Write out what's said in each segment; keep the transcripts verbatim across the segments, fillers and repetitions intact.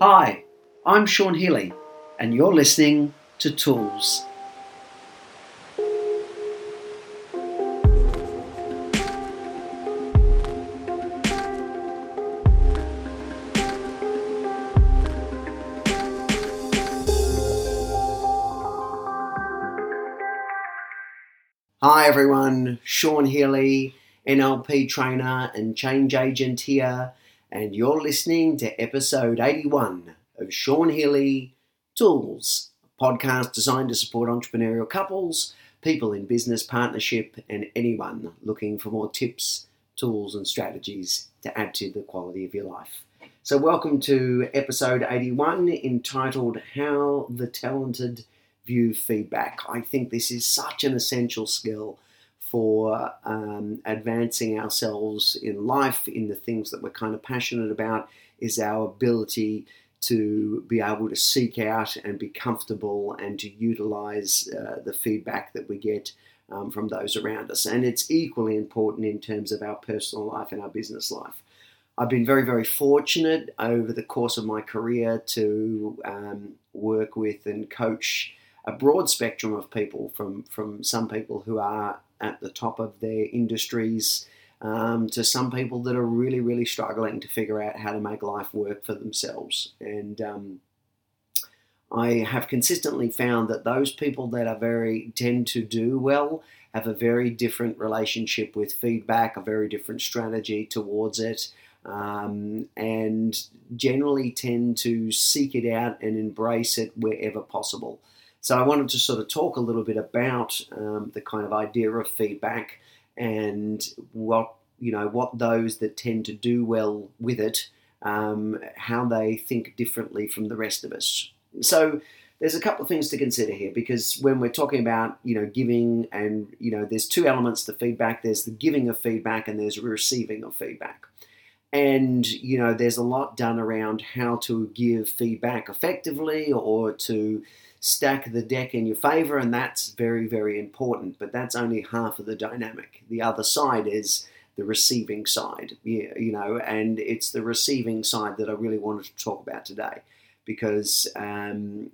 Hi, I'm Sean Healy, and you're listening to Tools. Hi everyone, Sean Healy, N L P trainer and change agent here, and you're listening to episode eighty-one of Sean Healy Tools, a podcast designed to support entrepreneurial couples, people in business, partnership, and anyone looking for more tips, tools, and strategies to add to the quality of your life. So welcome to episode eighty-one, entitled How the Talented View Feedback. I think this is such an essential skill for um, advancing ourselves in life, in the things that we're kind of passionate about, is our ability to be able to seek out and be comfortable and to utilize uh, the feedback that we get um, from those around us. And it's equally important in terms of our personal life and our business life. I've been very, very fortunate over the course of my career to um, work with and coach a broad spectrum of people, from, from some people who are at the top of their industries um, to some people that are really, really struggling to figure out how to make life work for themselves. And um, I have consistently found that those people that are very tend to do well have a very different relationship with feedback, a very different strategy towards it, um, and generally tend to seek it out and embrace it wherever possible. So I wanted to sort of talk a little bit about um, the kind of idea of feedback and what, you know, what those that tend to do well with it, um, how they think differently from the rest of us. So there's a couple of things to consider here, because when we're talking about, you know, giving and, you know, there's two elements to feedback. There's the giving of feedback and there's receiving of feedback. And, you know, there's a lot done around how to give feedback effectively or to stack the deck in your favor, and that's very, very important. But that's only half of the dynamic. The other side is the receiving side, you know, and it's the receiving side that I really wanted to talk about today, because, um,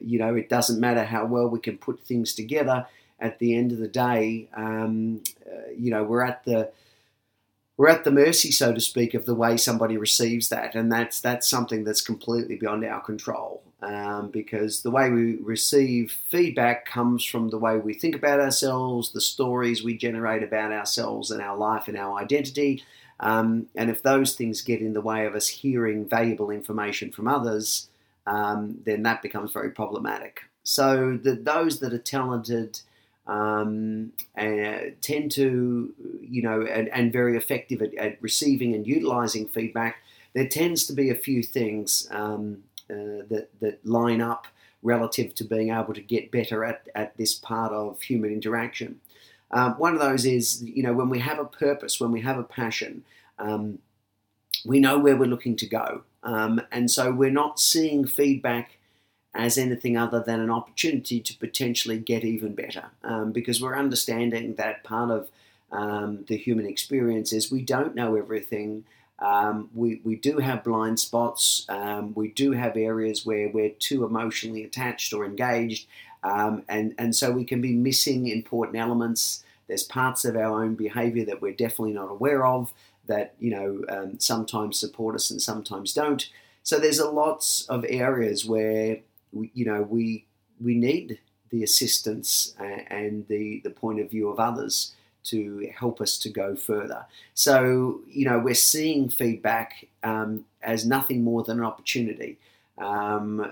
you know, it doesn't matter how well we can put things together. At the end of the day, um, uh, you know, we're at the We're at the mercy, so to speak, of the way somebody receives that, and that's that's something that's completely beyond our control, um, because the way we receive feedback comes from the way we think about ourselves, the stories we generate about ourselves and our life and our identity, um, and if those things get in the way of us hearing valuable information from others, um, then that becomes very problematic. So the, those that are talented Um, and tend to, you know, and, and very effective at, at receiving and utilizing feedback. There tends to be a few things um, uh, that, that line up relative to being able to get better at, at this part of human interaction. Um, one of those is, you know, when we have a purpose, when we have a passion, um, we know where we're looking to go. Um, and so we're not seeing feedback as anything other than an opportunity to potentially get even better, um, because we're understanding that part of um, the human experience is we don't know everything. Um, we, we do have blind spots. Um, we do have areas where we're too emotionally attached or engaged, um, and, and so we can be missing important elements. There's parts of our own behavior that we're definitely not aware of that, you know, um, sometimes support us and sometimes don't. So there's a lots of areas where We, you know, we we need the assistance and the, the point of view of others to help us to go further. So, you know, we're seeing feedback um, as nothing more than an opportunity um,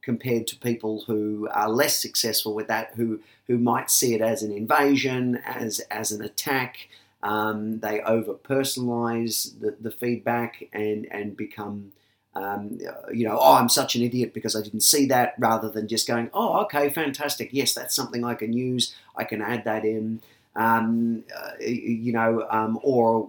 compared to people who are less successful with that, who who might see it as an invasion, as, as an attack. Um, they over-personalize the, the feedback and, and become... Um, you know, oh, I'm such an idiot because I didn't see that, rather than just going, oh, okay, fantastic. Yes, that's something I can use. I can add that in, um, uh, you know, um, or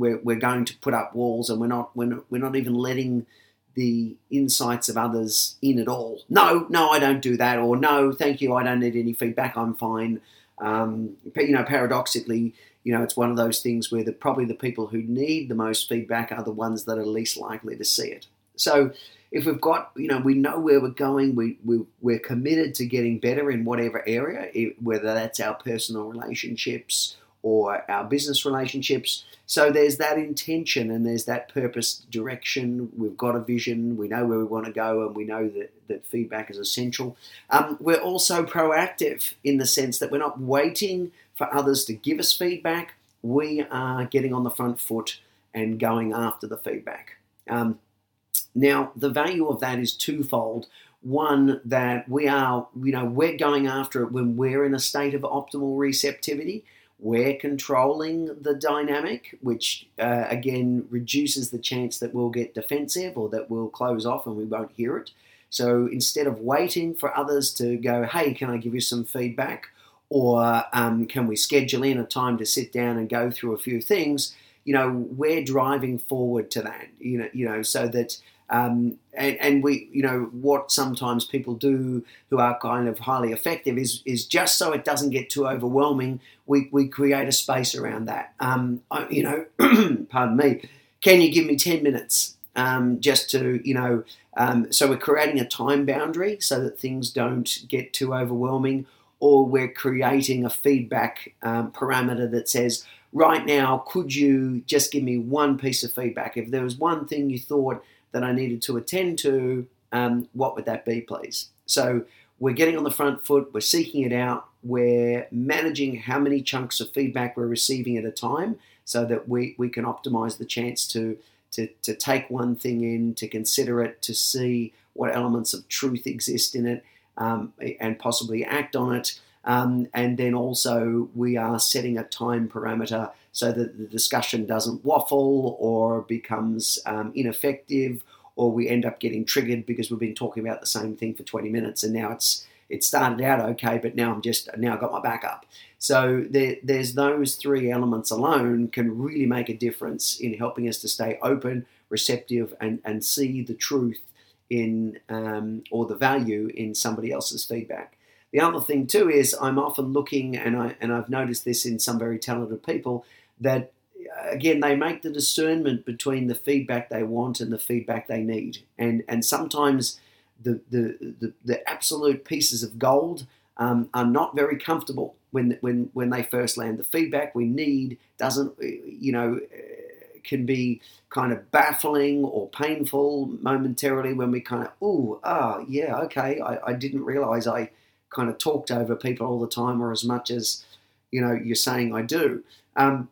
we're, we're going to put up walls and we're not, we're not, we're not even letting the insights of others in at all. No, no, I don't do that. Or no, thank you. I don't need any feedback. I'm fine. Um, you know, paradoxically, you know, it's one of those things where the, probably the people who need the most feedback are the ones that are least likely to see it. So if we've got, you know, we know where we're going, we, we, we're committed to getting better in whatever area, whether that's our personal relationships or our business relationships. So there's that intention and there's that purpose, direction. We've got a vision. We know where we want to go, and we know that, that feedback is essential. Um, we're also proactive in the sense that we're not waiting for others to give us feedback. We are getting on the front foot and going after the feedback. Um, now, the value of that is twofold. One, that we are, you know, we're going after it when we're in a state of optimal receptivity. We're controlling the dynamic, which, uh, again, reduces the chance that we'll get defensive or that we'll close off and we won't hear it. So instead of waiting for others to go, hey, can I give you some feedback? Or um, can we schedule in a time to sit down and go through a few things? You know, we're driving forward to that, you know, you know, so that, um, and, and we, you know, what sometimes people do who are kind of highly effective is, is just so it doesn't get too overwhelming, we, we create a space around that. Um, I, you know, pardon me, can you give me ten minutes? Um, just to, you know, um, so we're creating a time boundary so that things don't get too overwhelming, or we're creating a feedback um, parameter that says, right now, could you just give me one piece of feedback? If there was one thing you thought that I needed to attend to, um, what would that be, please? So we're getting on the front foot, we're seeking it out, we're managing how many chunks of feedback we're receiving at a time so that we, we can optimize the chance to, to, to take one thing in, to consider it, to see what elements of truth exist in it, um, and possibly act on it. Um, and then also we are setting a time parameter so that the discussion doesn't waffle or becomes um, ineffective, or we end up getting triggered because we've been talking about the same thing for twenty minutes and now it's it started out okay, but now I'm just now I've got my back up. So there, there's those three elements alone can really make a difference in helping us to stay open, receptive, and and see the truth in um, or the value in somebody else's feedback. The other thing too is I'm often looking, and, I, and I've noticed this in some very talented people, that, again, they make the discernment between the feedback they want and the feedback they need. And and sometimes the the, the, the absolute pieces of gold um, are not very comfortable when, when, when they first land. The feedback we need doesn't, you know, can be kind of baffling or painful momentarily when we kind of, oh, ah, yeah, okay, I, I didn't realize I... kind of talked over people all the time, or as much as, you know, you're saying I do. Um,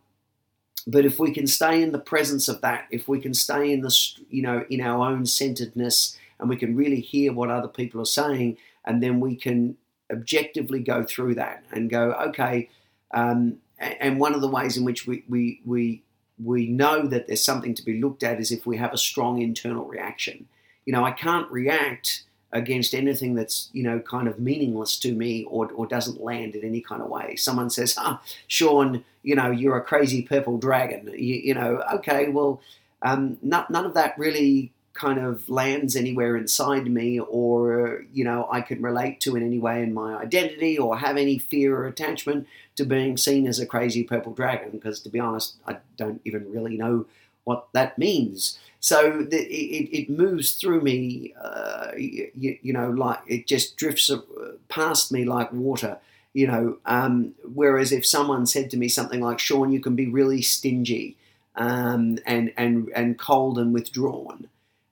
but if we can stay in the presence of that, if we can stay in the, you know, in our own centeredness, and we can really hear what other people are saying, and then we can objectively go through that and go, okay. Um, and one of the ways in which we, we, we, we know that there's something to be looked at is if we have a strong internal reaction. You know, I can't react against anything that's, you know, kind of meaningless to me or or doesn't land in any kind of way. Someone says, oh, Sean, you know, you're a crazy purple dragon. You, you know, okay, well, um, not, none of that really kind of lands anywhere inside me, or, you know, I can relate to in any way in my identity or have any fear or attachment to being seen as a crazy purple dragon, because to be honest, I don't even really know what that means. So the, it, it moves through me, uh, you, you know, like it just drifts past me like water, you know. Um, whereas if someone said to me something like, Sean, you can be really stingy um, and, and, and cold and withdrawn.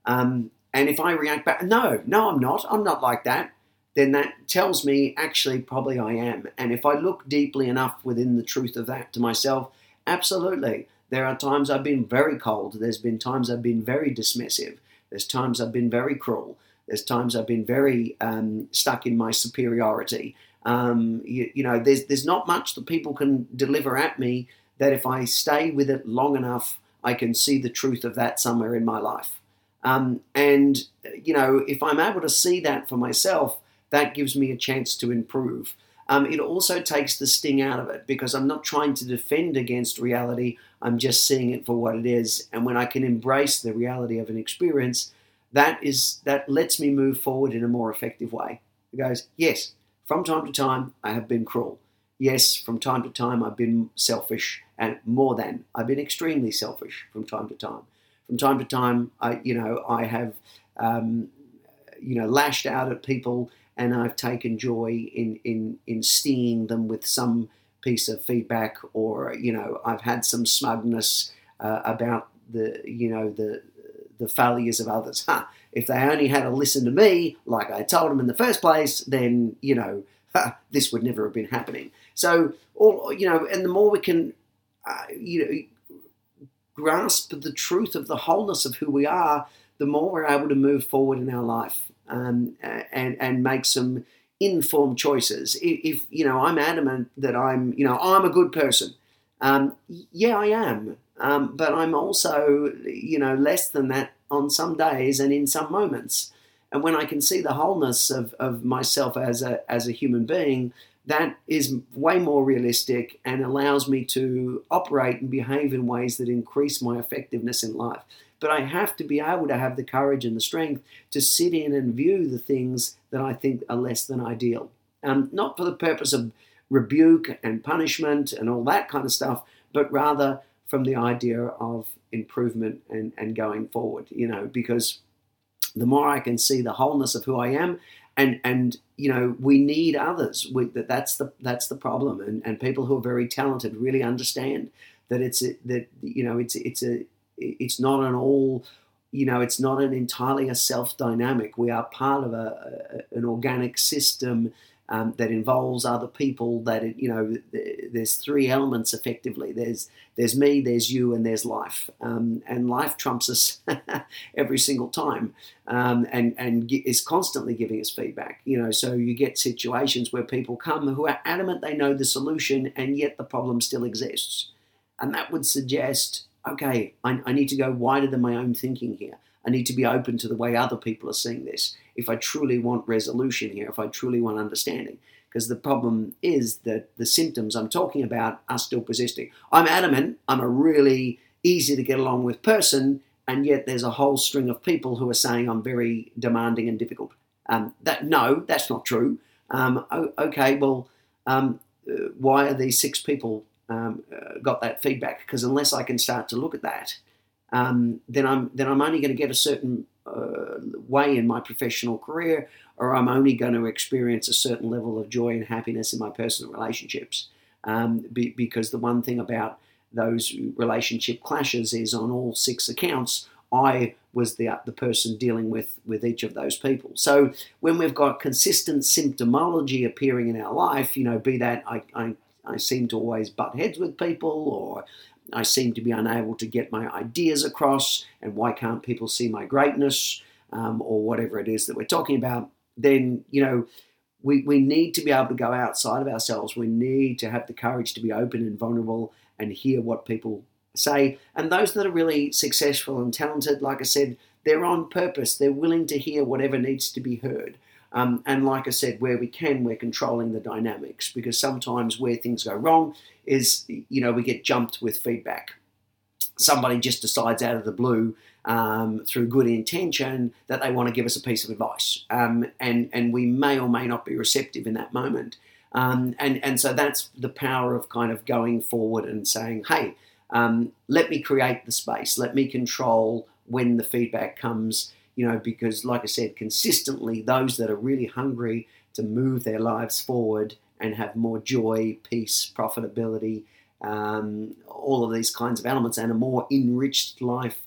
Um, and if I react back, no, no, I'm not. I'm not like that. Then that tells me actually probably I am. And if I look deeply enough within the truth of that to myself, absolutely. There are times I've been very cold. There's been times I've been very dismissive. There's times I've been very cruel. There's times I've been very um, stuck in my superiority. Um, you, you know, there's there's not much that people can deliver at me that if I stay with it long enough, I can see the truth of that somewhere in my life. Um, and, you know, if I'm able to see that for myself, that gives me a chance to improve. Um, it also takes the sting out of it, because I'm not trying to defend against reality. I'm just seeing it for what it is. And when I can embrace the reality of an experience, that is that lets me move forward in a more effective way. It goes, yes, from time to time, I have been cruel. Yes, from time to time, I've been selfish, and more than. I've been extremely selfish from time to time. From time to time, I, you know, I have, um, you know, lashed out at people, and I've taken joy in in in stinging them with some piece of feedback, or you know, I've had some smugness uh, about the, you know, the the failures of others. Huh. If they only had to listen to me, like I told them in the first place, then you know, huh, this would never have been happening. So, all you know, and the more we can, uh, you know, grasp the truth of the wholeness of who we are, the more we're able to move forward in our life um, and and make some informed choices. If, if you know, I'm adamant that I'm, you know, I'm a good person. Um, yeah, I am. Um, but I'm also, you know, less than that on some days and in some moments. And when I can see the wholeness of, of myself as a as a human being, that is way more realistic and allows me to operate and behave in ways that increase my effectiveness in life. But I have to be able to have the courage and the strength to sit in and view the things that I think are less than ideal. Um, not for the purpose of rebuke and punishment and all that kind of stuff, but rather from the idea of improvement and, and going forward, you know, because the more I can see the wholeness of who I am, and, and you know, we need others. We, that's the that's the problem. And, and people who are very talented really understand that it's a, that you know it's it's a it's not an all, you know, it's not an entirely a self dynamic. We are part of a, a an organic system um, that involves other people. That it, you know, there's three elements effectively. There's there's me, there's you, and there's life. Um, and life trumps us every single time, um, and and is constantly giving us feedback. You know, so you get situations where people come who are adamant they know the solution, and yet the problem still exists, and that would suggest, okay, I, I need to go wider than my own thinking here. I need to be open to the way other people are seeing this if I truly want resolution here, if I truly want understanding. Because the problem is that the symptoms I'm talking about are still persisting. I'm adamant I'm a really easy to get along with person, and yet there's a whole string of people who are saying I'm very demanding and difficult. Um, that no, that's not true. Um, okay, well, um, why are these six people Um, uh, got that feedback? Because unless I can start to look at that, um, then I'm then I'm only going to get a certain uh, way in my professional career, or I'm only going to experience a certain level of joy and happiness in my personal relationships. Um, be, because the one thing about those relationship clashes is, on all six accounts, I was the the person dealing with with each of those people. So when we've got consistent symptomology appearing in our life, you know, be that I. I I seem to always butt heads with people, or I seem to be unable to get my ideas across, and why can't people see my greatness, um, or whatever it is that we're talking about, then, you know, we, we need to be able to go outside of ourselves. We need to have the courage to be open and vulnerable and hear what people say. And those that are really successful and talented, like I said, they're on purpose. They're willing to hear whatever needs to be heard. Um, and like I said, where we can, we're controlling the dynamics, because sometimes where things go wrong is, you know, we get jumped with feedback. Somebody just decides out of the blue, um, through good intention, that they want to give us a piece of advice. Um, and, and we may or may not be receptive in that moment. Um, and, and so that's the power of kind of going forward and saying, hey, um, let me create the space. Let me control when the feedback comes. You know, because like I said, consistently, those that are really hungry to move their lives forward and have more joy, peace, profitability, um, all of these kinds of elements, and a more enriched life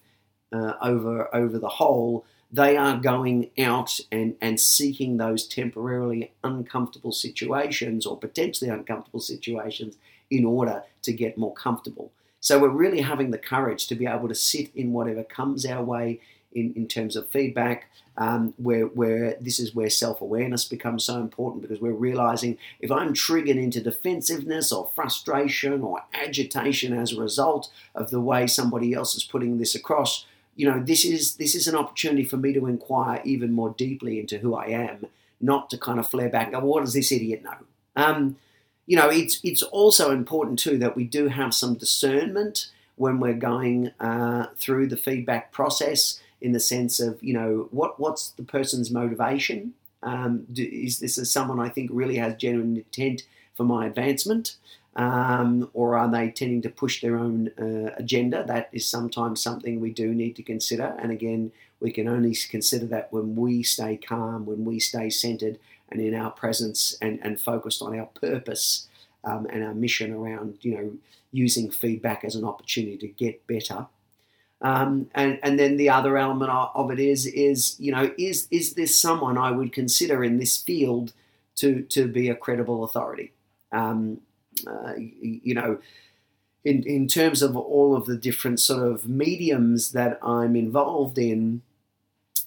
uh, over over the whole, they are going out and, and seeking those temporarily uncomfortable situations, or potentially uncomfortable situations, in order to get more comfortable. So we're really having the courage to be able to sit in whatever comes our way In, in terms of feedback, um, where where this is where self-awareness becomes so important, because we're realizing if I'm triggered into defensiveness or frustration or agitation as a result of the way somebody else is putting this across, you know, this is this is an opportunity for me to inquire even more deeply into who I am, not to kind of flare back and go, what does this idiot know? Um, you know, it's it's also important too that we do have some discernment when we're going uh, through the feedback process, in the sense of, you know, what what's the person's motivation? Um, do, is this as someone I think really has genuine intent for my advancement? Um, or are they tending to push their own uh, agenda? That is sometimes something we do need to consider. And again, we can only consider that when we stay calm, when we stay centered and in our presence and, and focused on our purpose um, and our mission around, you know, using feedback as an opportunity to get better. Um, and, and then the other element of it is, is you know, is is this someone I would consider in this field to, to be a credible authority? Um, Uh, you know, in, in terms of all of the different sort of mediums that I'm involved in,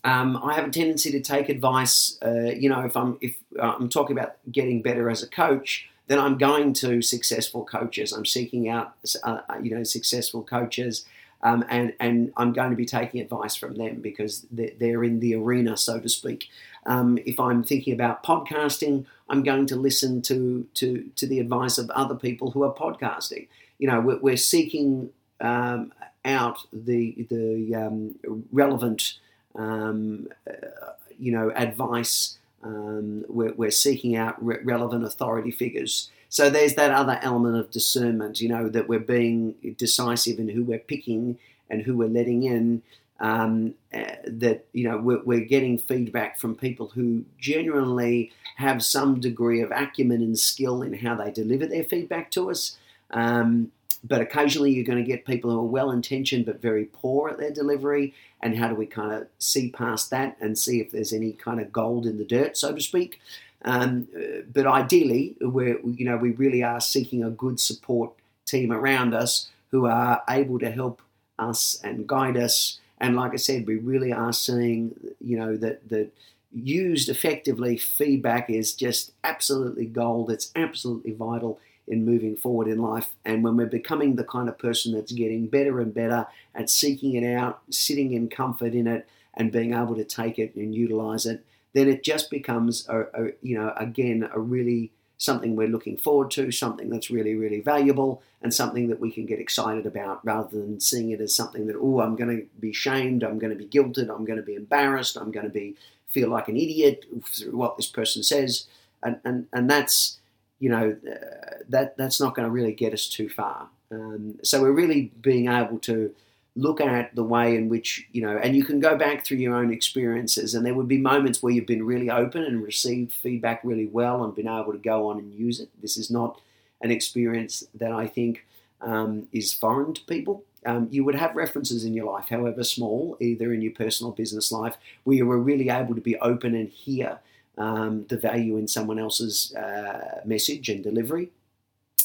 um, I have a tendency to take advice. Uh, you know, if I'm if I'm talking about getting better as a coach, then I'm going to successful coaches. I'm seeking out, uh, you know, successful coaches, um, and and I'm going to be taking advice from them because they're, they're in the arena, so to speak. Um, if I'm thinking about podcasting, I'm going to listen to to to the advice of other people who are podcasting. You know, we're, we're seeking um, out the the um, relevant, um, uh, you know, advice. Um, we're, we're seeking out re- relevant authority figures. So there's that other element of discernment. You know, that we're being decisive in who we're picking and who we're letting in. Um, uh, that, you know, we're, we're getting feedback from people who genuinely have some degree of acumen and skill in how they deliver their feedback to us. Um, but occasionally you're going to get people who are well-intentioned but very poor at their delivery. And how do we kind of see past that and see if there's any kind of gold in the dirt, so to speak? Um, but ideally, we're, you know, we really are seeking a good support team around us who are able to help us and guide us. And like I said, we really are seeing, you know, that, that used effectively, feedback is just absolutely gold. It's absolutely vital in moving forward in life. And when we're becoming the kind of person that's getting better and better at seeking it out, sitting in comfort in it and being able to take it and utilize it, then it just becomes, a, a you know, again, a really something we're looking forward to, something that's really, really valuable and something that we can get excited about rather than seeing it as something that, oh, I'm going to be shamed, I'm going to be guilted, I'm going to be embarrassed, I'm going to be feel like an idiot through what this person says. And and, and that's, you know, uh, that that's not going to really get us too far. Um, so we're really being able to look at the way in which, you know, and you can go back through your own experiences and there would be moments where you've been really open and received feedback really well and been able to go on and use it. This is not an experience that I think um, is foreign to people. Um, you would have references in your life, however small, either in your personal or business life, where you were really able to be open and hear um, the value in someone else's uh, message and delivery.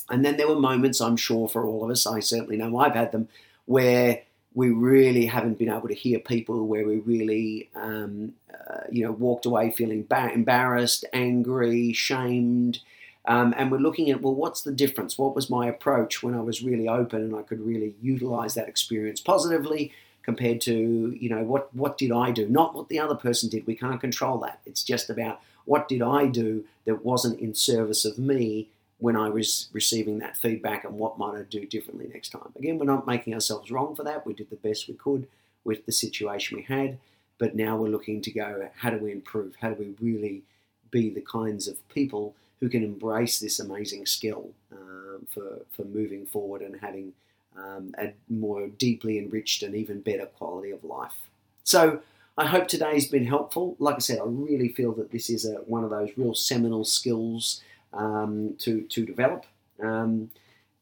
And then there were moments, I'm sure, for all of us, I certainly know I've had them, where we really haven't been able to hear people, where we really, um, uh, you know, walked away feeling ba- embarrassed, angry, shamed. Um, and we're looking at, well, what's the difference? What was my approach when I was really open and I could really utilize that experience positively compared to, you know, what, what did I do? Not what the other person did. We can't control that. It's just about what did I do that wasn't in service of me when I was receiving that feedback, and what might I do differently next time? Again, we're not making ourselves wrong for that. We did the best we could with the situation we had, but now we're looking to go, how do we improve? How do we really be the kinds of people who can embrace this amazing skill um, for, for moving forward and having um, a more deeply enriched and even better quality of life? So I hope today's been helpful. Like I said, I really feel that this is a, one of those real seminal skills Um, to to develop, um,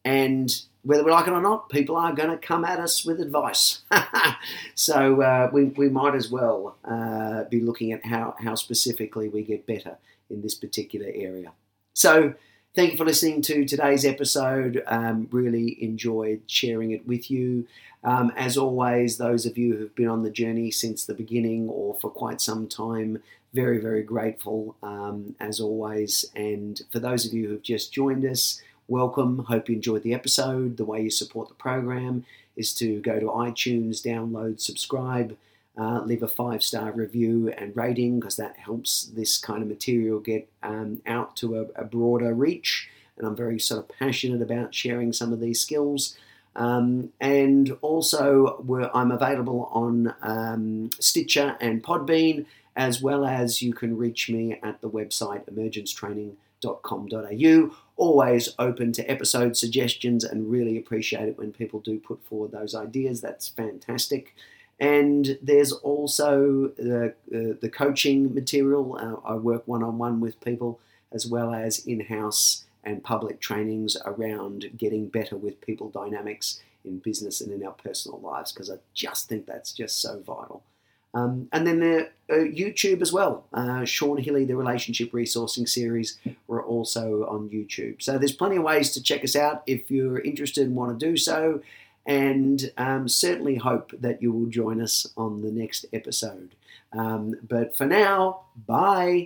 and whether we like it or not, people are going to come at us with advice. so uh, we we might as well uh, be looking at how how specifically we get better in this particular area. So thank you for listening to today's episode. Um, really enjoyed sharing it with you. Um, as always, those of you who've been on the journey since the beginning or for quite some time, very, very grateful um, as always. And for those of you who've just joined us, welcome. Hope you enjoyed the episode. The way you support the program is to go to iTunes, download, subscribe, uh, leave a five-star review and rating, because that helps this kind of material get um, out to a, a broader reach. And I'm very sort of passionate about sharing some of these skills. Um, and also, we're, I'm available on um, Stitcher and Podbean, as well as you can reach me at the website emergence training dot com dot a u. emergencetraining dot com dot a u. Always open to episode suggestions and really appreciate it when people do put forward those ideas. That's fantastic. And there's also the, uh, the coaching material. Uh, I work one-on-one with people, as well as in-house and public trainings around getting better with people dynamics in business and in our personal lives, because I just think that's just so vital. Um, and then the uh, YouTube as well. Uh, Sean Healy, the Relationship Resourcing Series, we're also on YouTube. So there's plenty of ways to check us out if you're interested and want to do so. And um, certainly hope that you will join us on the next episode. Um, but for now, bye.